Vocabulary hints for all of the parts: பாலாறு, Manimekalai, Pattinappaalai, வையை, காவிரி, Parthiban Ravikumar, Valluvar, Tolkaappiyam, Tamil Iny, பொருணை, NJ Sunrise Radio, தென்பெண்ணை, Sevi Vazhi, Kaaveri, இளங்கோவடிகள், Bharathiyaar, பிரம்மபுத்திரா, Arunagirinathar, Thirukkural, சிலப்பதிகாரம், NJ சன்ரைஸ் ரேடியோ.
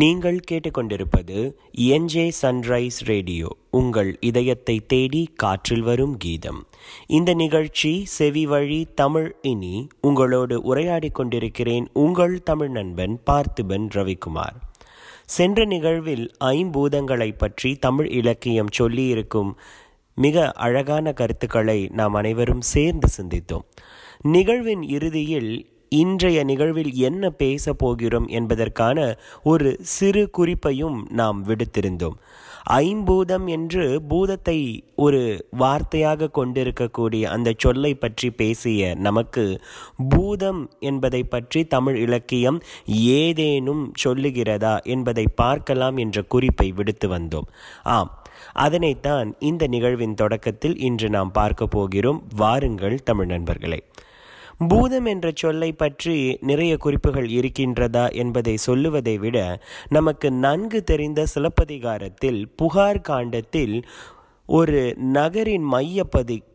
நீங்கள் கேட்டுக்கொண்டிருப்பது NJ சன்ரைஸ் ரேடியோ, உங்கள் இதயத்தை தேடி காற்றில் வரும் கீதம். இந்த நிகழ்ச்சி செவி வழி தமிழ் இனி. உங்களோடு உரையாடி கொண்டிருக்கிறேன் உங்கள் தமிழ் நண்பன் பார்த்திபன் ரவிக்குமார். சென்ற நிகழ்வில் ஐம்பூதங்களை பற்றி தமிழ் இலக்கியம் சொல்லியிருக்கும் மிக அழகான கருத்துக்களை நாம் அனைவரும் சேர்ந்து சிந்தித்தோம். நிகழ்வின் இறுதியில் இன்றைய நிகழ்வில் என்ன பேச போகிறோம் என்பதற்கான ஒரு சிறு குறிப்பையும் நாம் விடுத்திருந்தோம். ஐம்பூதம் என்று பூதத்தை ஒரு வார்த்தையாக கொண்டிருக்கக்கூடிய அந்த சொல்லை பற்றி பேசிய நமக்கு பூதம் என்பதை பற்றி தமிழ் இலக்கியம் ஏதேனும் சொல்லுகிறதா என்பதை பார்க்கலாம் என்ற குறிப்பை விடுத்து வந்தோம். ஆம், அதனைத்தான் இந்த நிகழ்வின் தொடக்கத்தில் இன்று நாம் பார்க்க போகிறோம். வாருங்கள் தமிழ் நண்பர்களே. பூதம் என்ற சொல்லை பற்றி நிறைய குறிப்புகள் இருக்கின்றதா என்பதை சொல்லுவதை விட, நமக்கு நன்கு தெரிந்த சிலப்பதிகாரத்தில் புகார் காண்டத்தில் ஒரு நகரின் மைய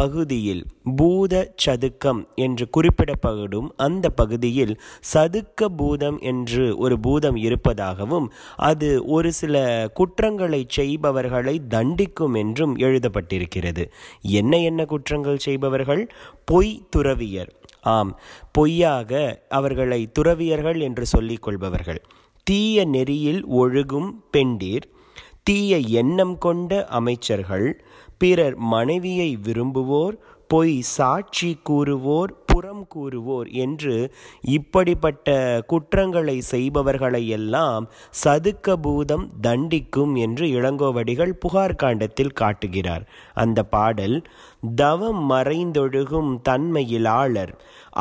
பகுதியில் பூத சதுக்கம் என்று குறிப்பிடப்படும் அந்த பகுதியில் சதுக்க பூதம் என்று ஒரு பூதம் இருப்பதாகவும், அது ஒரு சில குற்றங்களை செய்பவர்களை தண்டிக்கும் என்றும் எழுதப்பட்டிருக்கிறது. என்ன குற்றங்கள் செய்பவர்கள்? பொய் துறவியர். ஆம், பொய்யாக அவர்களை துறவியர்கள் என்று சொல்லிக் கொள்பவர்கள். தீய நெறியில் ஒழுகும் பெண்டீர், தீய எண்ணம் கொண்ட அமைச்சர்கள், பிறர் மனைவியை விரும்புவோர், பொய் சாட்சி கூறுவோர், புறம் கூறுவோர் என்று இப்படிப்பட்ட குற்றங்களை செய்பவர்களை எல்லாம் சதுக்க பூதம் தண்டிக்கும் என்று இளங்கோவடிகள் புகார் காண்டத்தில் காட்டுகிறார். அந்த பாடல், தவம் மறைந்தொழுகும் தன்மையிலாளர்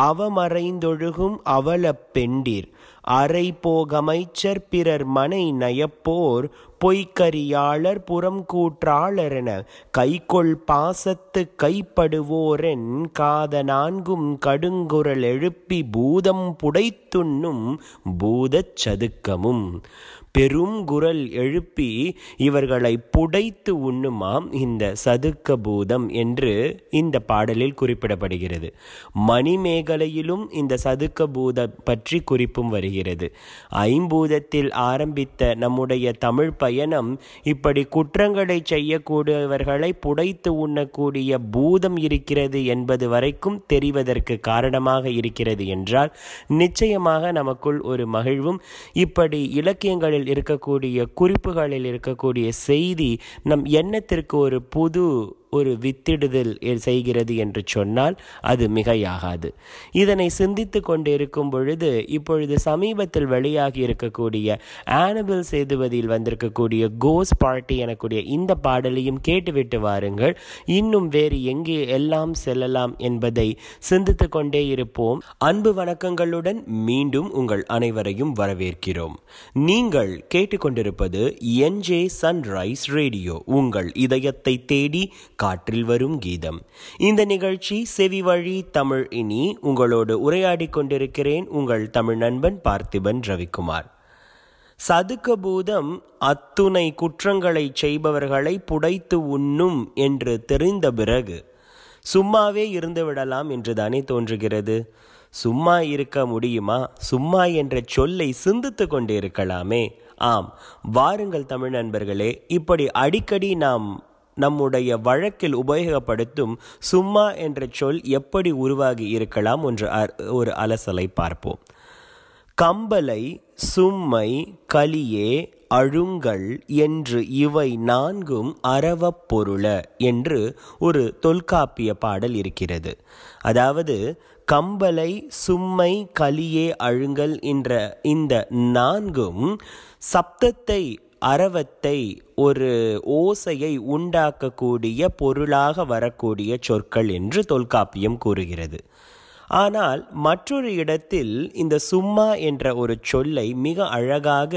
அவமறைந்தொழுகும் அவல பெண்டீர், அரை போகமைச்சர் பிறர் மனை நயப்போர், பொய்க்கரியாளர் புறம் கூற்றாளர் என கைக்கொள் பாசத்து கைப்படுவோரென் காத நான்கும் கடுங்குரல் எழுப்பி பூதம் புடைத்துண்ணும் பூதச் சதுக்கமும். பெரும் குரல் எழுப்பி இவர்களை புடைத்து உண்ணுமாம் இந்த சதுக்க பூதம் என்று இந்த பாடலில் குறிப்பிடப்படுகிறது. மணிமேகலையிலும் இந்த சதுக்க பூதம் பற்றி குறிப்பும் வருகிறது. ஐம்பூதத்தில் ஆரம்பித்த நம்முடைய தமிழ் பயணம் இப்படி குற்றங்களை செய்யக்கூடியவர்களை புடைத்து உண்ணக்கூடிய பூதம் இருக்கிறது என்பது வரைக்கும் தெரிவதற்கு காரணமாக இருக்கிறது என்றால், நிச்சயமாக நமக்குள் ஒரு மகிழ்வும், இப்படி இலக்கியங்களில் இருக்கக்கூடிய குறிப்புகளில் இருக்கக்கூடிய செய்தி நம் எண்ணத்திற்கு ஒரு புது ஒரு வித்திடுதல் செய்கிறது என்று சொன்னால் அது மிகையாகாது. இதனை சிந்தித்து கொண்டிருக்கும் பொழுது, இப்பொழுது சமீபத்தில் வெளியாகி இருக்கக்கூடிய ஆனபில் சேதுபதியில் வந்திருக்கக்கூடிய கோஸ் பார்ட்டி எனக்கூடிய இந்த பாடலையும் கேட்டுவிட்டு வாருங்கள். இன்னும் வேறு எங்கே எல்லாம் செல்லலாம் என்பதை சிந்தித்து கொண்டே இருப்போம். அன்பு வணக்கங்களுடன் மீண்டும் உங்கள் அனைவரையும் வரவேற்கிறோம். நீங்கள் கேட்டுக்கொண்டிருப்பது NJ சன்ரைஸ் ரேடியோ, உங்கள் இதயத்தை தேடி காற்றில் வரும் கீதம். இந்த நிகழ்ச்சி செவி வழி தமிழ் இனி. உங்களோடு உரையாடி கொண்டிருக்கிறேன் உங்கள் தமிழ் நண்பன் பார்த்திபன் ரவிக்குமார். சதுக்க பூதம் அத்துணை குற்றங்களை செய்பவர்களை புடைத்து உண்ணும் என்று தெரிந்த பிறகு சும்மாவே இருந்து விடலாம் என்றுதானே தோன்றுகிறது. சும்மா இருக்க முடியுமா? சும்மா என்ற சொல்லை சிந்தித்து கொண்டிருக்கலாமே. ஆம், வாருங்கள் தமிழ் நண்பர்களே, இப்படி அடிக்கடி நாம் நம்முடைய வழக்கில் உபயோகப்படுத்தும் சும்மா என்ற சொல் எப்படி உருவாகி இருக்கலாம் என்று ஒரு அலசலை பார்ப்போம். கம்பலை, சும்மை, கலியே, அழுங்கள் என்று இவை நான்கும் அறவப் பொருள என்று ஒரு தொல்காப்பிய பாடல் இருக்கிறது. அதாவது, கம்பலை, சும்மை, கலியே, அழுங்கள் என்ற இந்த நான்கும் சப்தத்தை, அரவத்தை, ஒரு ஓசையை உண்டாக்கக்கூடிய பொருளாக வரக்கூடிய சொற்கள் என்று தொல்காப்பியம் கூறுகிறது. ஆனால் மற்றொரு இடத்தில் இந்த சும்மா என்ற ஒரு சொல்லை மிக அழகாக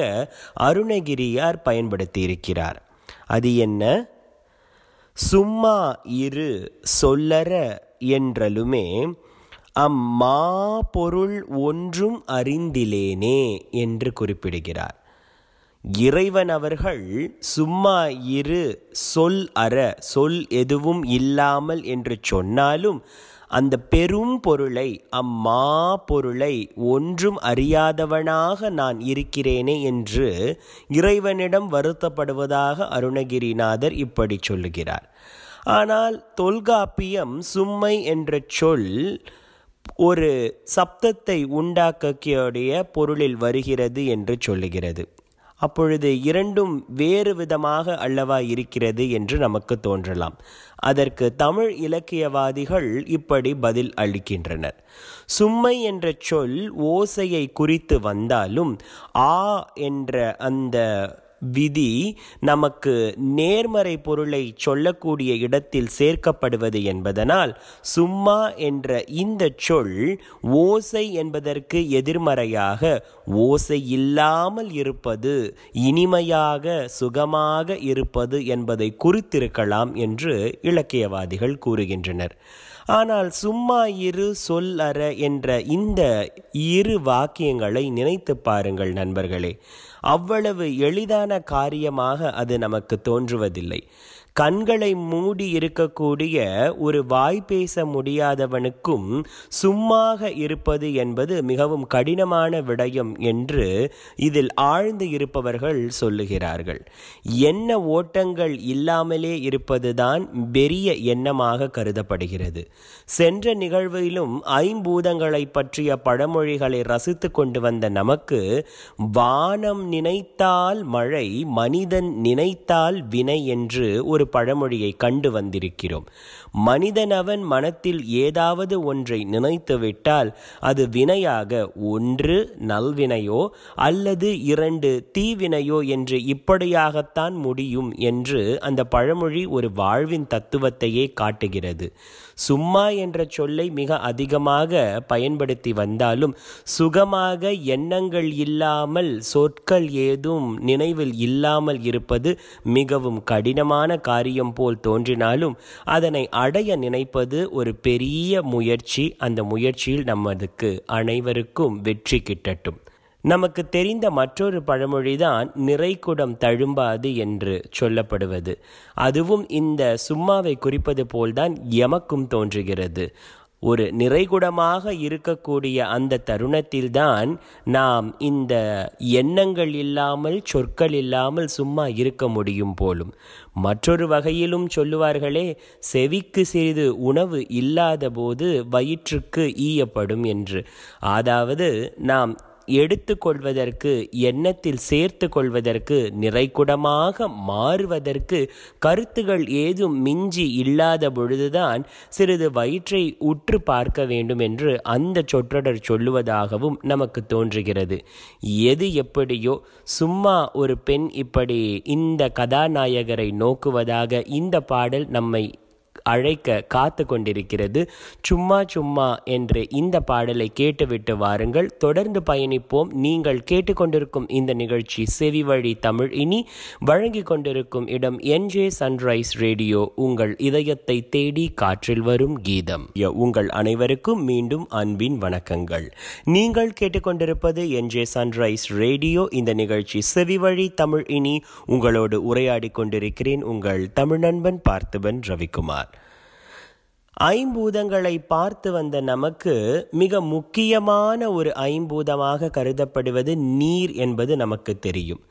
அருணகிரியார் பயன்படுத்தியிருக்கிறார். அது என்ன? சும்மா இரு சொல்லற என்றலுமே அம்மா பொருள் ஒன்றும் அறிந்திலேனே என்று குறிப்பிடுகிறார். இறைவன் அவர்கள் சும்மா இரு சொல் அற, சொல் எதுவும் இல்லாமல் என்று சொன்னாலும் அந்த பெரும் பொருளை, அம்மா பொருளை ஒன்றும் அறியாதவனாக நான் இருக்கிறேனே என்று இறைவனிடம் வருத்தப்படுவதாக அருணகிரிநாதர் இப்படி சொல்லுகிறார். ஆனால் தொல்காப்பியம் சும்மை என்ற சொல் ஒரு சப்தத்தை உண்டாக்கக்கூடிய பொருளில் வருகிறது என்று சொல்லுகிறது. அப்பொழுது இரண்டும் வேறு விதமாக அல்லவா இருக்கிறது என்று நமக்கு தோன்றலாம். அதற்கு தமிழ் இலக்கியவாதிகள் இப்படி பதில் அளிக்கின்றனர். சும்மை என்ற சொல் ஓசையை குறித்து வந்தாலும் ஆ என்ற அந்த விதி நமக்கு நேர்மறை பொருளை சொல்லக்கூடிய இடத்தில் சேர்க்கப்படுவது என்பதனால் சும்மா என்ற இந்த சொல் ஓசை என்பதற்கு எதிர்மறையாக ஓசை இல்லாமல் இருப்பது, இனிமையாக சுகமாக இருப்பது என்பதை குறித்திருக்கலாம் என்று இலக்கியவாதிகள் கூறுகின்றனர். ஆனால் சும்மா இரு சொல் அற என்ற இந்த இரு வாக்கியங்களை நினைத்து பாருங்கள் நண்பர்களே. அவ்வளவு எளிதான காரியமாக அது நமக்கு தோன்றுவதில்லை. கண்களை மூடி இருக்கக்கூடிய ஒரு வாய் பேச முடியாதவனுக்கும் சும்மாக இருப்பது என்பது மிகவும் கடினமான விடயம் என்று இதில் ஆழ்ந்து இருப்பவர்கள் சொல்லுகிறார்கள். எண்ண ஓட்டங்கள் இல்லாமலே இருப்பதுதான் பெரிய எண்ணமாக கருதப்படுகிறது. சென்ற நிகழ்விலும் ஐம்பூதங்களை பற்றிய பழமொழிகளை ரசித்து கொண்டு வந்த நமக்கு வானம் நினைத்தால் மழை, மனிதன் நினைத்தால் வினை என்று ஒரு பழமொழியை கண்டு வந்திருக்கிறோம். மனிதன் அவன் மனத்தில் ஏதாவது ஒன்றை நினைத்துவிட்டால் அது வினையாக ஒன்று நல்வினையோ அல்லது இரண்டு தீவினையோ என்று இப்படியாகத்தான் முடியும் என்று அந்த பழமொழி ஒரு வாழ்வின் தத்துவத்தையே காட்டுகிறது. சும்மா என்ற சொல்லை மிக அதிகமாக பயன்படுத்தி வந்தாலும் சுகமாக எண்ணங்கள் இல்லாமல் சொற்கள் ஏதும் நினைவில் இல்லாமல் இருப்பது மிகவும் கடினமான காரியம் போல் தோன்றினாலும் அதனை அடைய நினைப்பது ஒரு பெரிய முயற்சி. அந்த முயற்சியில் நமக்கு அனைவருக்கும் வெற்றி கிட்டட்டும். நமக்கு தெரிந்த மற்றொரு பழமொழிதான் நிறைகுடம் தழும்பாது என்று சொல்லப்படுவது. அதுவும் இந்த சும்மாவை குறிப்பது போல்தான் எமக்கும் தோன்றுகிறது. ஒரு நிறைகுடமாக இருக்கக்கூடிய அந்த தருணத்தில்தான் நாம் இந்த எண்ணங்கள் இல்லாமல் சொற்கள் இல்லாமல் சும்மா இருக்க முடியும் போலும். மற்றொரு வகையிலும் சொல்லுவார்களே, செவிக்கு சிறிது உணவு இல்லாத போது வயிற்றுக்கு ஈயப்படும் என்று. அதாவது நாம் எடுத்துக்கொள்வதற்கு, எண்ணத்தில் சேர்த்து கொள்வதற்கு, நிறைகுடமாக மாறுவதற்கு கருத்துகள் ஏதும் மிஞ்சி இல்லாத பொழுதுதான் சிறிது வயிற்றை உற்று பார்க்க வேண்டும் என்று அந்த சொற்றொடர் சொல்லுவதாகவும் நமக்கு தோன்றுகிறது. எது எப்படியோ, சும்மா ஒரு பெண் இப்படி இந்த கதாநாயகரை நோக்குவதாக இந்த பாடல் நம்மை அழைக்க காத்து கொண்டிருக்கிறது. சும்மா சும்மா என்று இந்த பாடலை கேட்டுவிட்டு வாருங்கள், தொடர்ந்து பயணிப்போம். நீங்கள் கேட்டுக்கொண்டிருக்கும் இந்த நிகழ்ச்சி செவி வழி தமிழ் இனி. வழங்கி கொண்டிருக்கும் இடம் என்ஜே சன்ரைஸ் ரேடியோ, உங்கள் இதயத்தை தேடி காற்றில் வரும் கீதம். உங்கள் அனைவருக்கும் மீண்டும் அன்பின் வணக்கங்கள். நீங்கள் கேட்டுக்கொண்டிருப்பது என்ஜே சன்ரைஸ் ரேடியோ. இந்த நிகழ்ச்சி செவி வழி தமிழ் இனி. உங்களோடு உரையாடி கொண்டிருக்கிறேன் உங்கள் தமிழ் நண்பன் பார்த்திபன் ரவிக்குமார். ஐம்பூதங்களை பார்த்து வந்த நமக்கு மிக முக்கியமான ஒரு ஐம்பூதமாக கருதப்படுவது நீர் என்பது நமக்கு தெரியும்.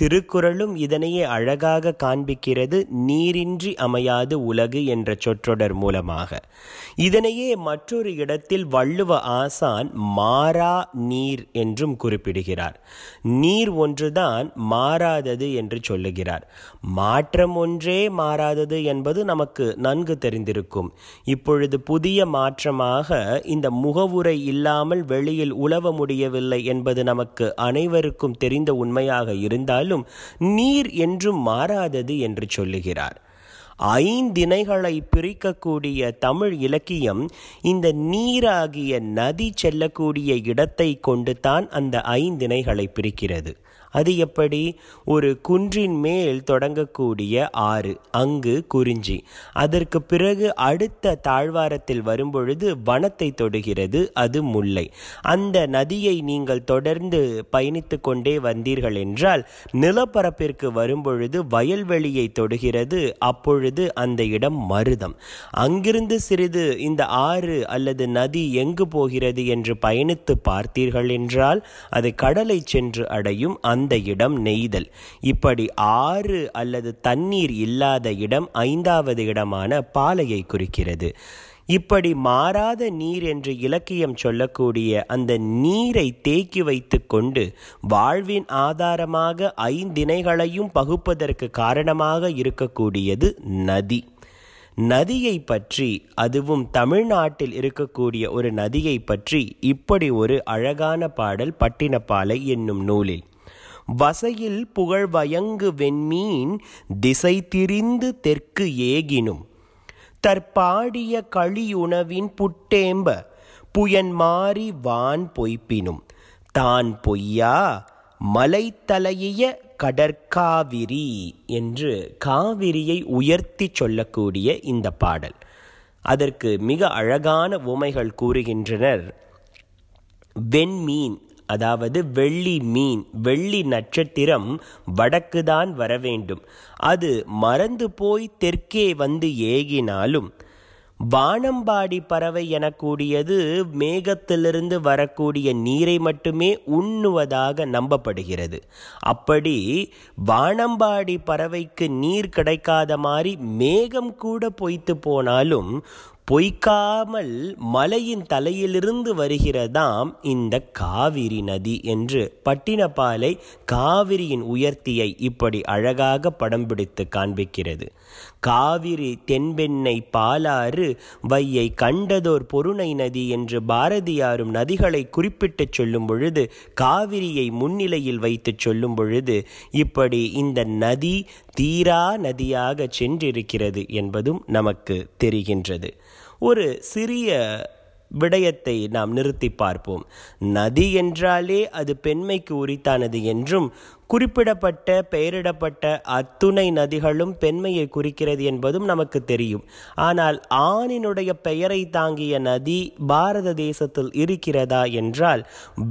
திருக்குறளும் இதனையே அழகாக காண்பிக்கிறது, நீரின்றி அமையாது உலகு என்ற சொற்றொடர் மூலமாக. இதனையே மற்றொரு இடத்தில் வள்ளுவ ஆசான் மாறா நீர் என்றும் குறிப்பிடுகிறார். நீர் ஒன்றுதான் மாறாதது என்று சொல்லுகிறார். மாற்றம் ஒன்றே மாறாதது என்பது நமக்கு நன்கு தெரிந்திருக்கும். இப்பொழுது புதிய மாற்றமாக இந்த முகவுரை இல்லாமல் வெளியில் உலவ முடியவில்லை என்பது நமக்கு அனைவருக்கும் தெரிந்த உண்மையாக இருந்தாலும் நீர் என்றும் மாறாதது என்று சொல்லுகிறார். ஐந்திணைகளை பிரிக்கக்கூடிய தமிழ் இலக்கியம் இந்த நீராகிய நதி செல்லக்கூடிய இடத்தை கொண்டு தான் அந்த ஐந்திணைகளை பிரிக்கிறது. அது எப்படி? ஒரு குன்றின் மேல் தொடங்கக்கூடிய ஆறு, அங்கு குறிஞ்சி. அதற்கு பிறகு அடுத்த தாழ்வாரத்தில் வரும்பொழுது வனத்தை தொடுகிறது, அது முல்லை. அந்த நதியை நீங்கள் தொடர்ந்து பயணித்து கொண்டே வந்தீர்கள் என்றால் நிலப்பரப்பிற்கு வரும்பொழுது வயல்வெளியை தொடுகிறது, அப்பொழுது அந்த இடம் மருதம். அங்கிருந்து சிறிது இந்த ஆறு அல்லது நதி எங்கு போகிறது என்று பயணித்து பார்த்தீர்கள் என்றால் அது கடலை சென்று அடையும், அந்த இடம் நெய்தல். இப்படி ஆறு அல்லது தண்ணீர் இல்லாத இடம் ஐந்தாவது இடமான பாலையை குறிக்கிறது. இப்படி மாறாத நீர் என்று இலக்கியம் சொல்லக்கூடிய அந்த நீரை தேக்கி வைத்து கொண்டு வாழ்வின் ஆதாரமாக ஐந்திணைகளையும் பகுப்பதற்கு காரணமாக இருக்கக்கூடியது நதி. நதியை பற்றி, அதுவும் தமிழ்நாட்டில் இருக்கக்கூடிய ஒரு நதியை பற்றி இப்படி ஒரு அழகான பாடல் பட்டினப்பாலை என்னும் நூலில். வசையில் புகழ்வயங்கு வெண்மீன் திசை திரிந்து தெற்கு ஏகினும் தற்பாடிய களியுணவின் புட்டேம்ப புயன் மாறி வான் பொய்ப்பினும் தான் பொய்யா மலைத்தலைய கடற்காவிரி என்று காவிரியை உயர்த்தி சொல்லக்கூடிய இந்த பாடல். அதற்கு மிக அழகான உமைகள் கூறுகின்றனர். வெண்மீன், அதாவது வெள்ளி மீன், வெள்ளி நட்சத்திரம் வடக்குதான் வர வேண்டும். அது மறந்து போய் தெற்கே வந்து ஏகினாலும் வானம்பாடி பறவை எனக்கூடியது மேகத்திலிருந்து வரக்கூடிய நீரை மட்டுமே உண்ணுவதாக நம்பப்படுகிறது. அப்படி வானம்பாடி பறவைக்கு நீர் கிடைக்காத மாதிரி மேகம் கூட பொய்த்து போனாலும் பொய்க்காமல் மலையின் தலையிலிருந்து வருகிறதாம் இந்த காவிரி நதி என்று பட்டினப்பாலை காவிரியின் உயர்த்தியை இப்படி அழகாக படம் பிடித்து காண்பிக்கிறது. காவிரி தென்பெண்ணை பாலாறு வையை கண்டதோர் பொருணை நதி என்று பாரதியாரும் நதிகளை குறிப்பிட்டு சொல்லும் பொழுது, காவிரியை முன்னிலையில் வைத்து சொல்லும் பொழுது இப்படி இந்த நதி தீரா நதியாக சென்றிருக்கிறது என்பதும் நமக்கு தெரிகின்றது. ஒரு சிறிய விடயத்தை நாம் நிறுத்தி பார்ப்போம். நதி என்றாலே அது பெண்மைக்கு உரித்தானது என்றும் குறிப்பிடப்பட்ட பெயரிடப்பட்ட அத்துணை நதிகளும் பெண்மையை குறிக்கிறது என்பதும் நமக்கு தெரியும். ஆனால் ஆணினுடைய பெயரை தாங்கிய நதி பாரத தேசத்தில் இருக்கிறதா என்றால்,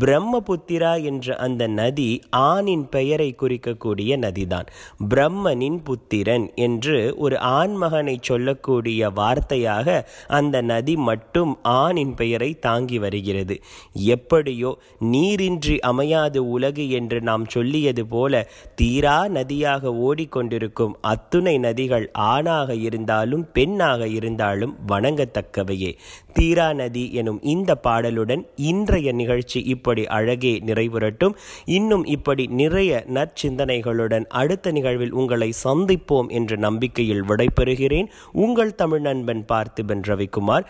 பிரம்மபுத்திரா என்ற அந்த நதி ஆணின் பெயரை குறிக்கக்கூடிய நதிதான். பிரம்மனின் புத்திரன் என்று ஒரு ஆண்மகனை சொல்லக்கூடிய வார்த்தையாக அந்த நதி மட்டும் ஆணின் பெயரை தாங்கி வருகிறது. எப்படியோ நீரின்றி அமையாது உலகு என்று நாம் சொல்லியது போல தீரா நதியாக ஓடிக்கொண்டிருக்கும் அத்துணை நதிகள் ஆணாக இருந்தாலும் பெண்ணாக இருந்தாலும் வணங்கத்தக்கவையே. தீரா நதி எனும் இந்த பாடலுடன் இன்றைய நிகழ்ச்சி இப்படி அழகே நிறைவுறட்டும். இன்னும் இப்படி நிறைய நற்சிந்தனைகளுடன் அடுத்த நிகழ்வில் உங்களை சந்திப்போம் என்ற நம்பிக்கையில் விடைபெறுகிறேன். உங்கள் தமிழ் நண்பன் பார்த்திபன் ரவிக்குமார்.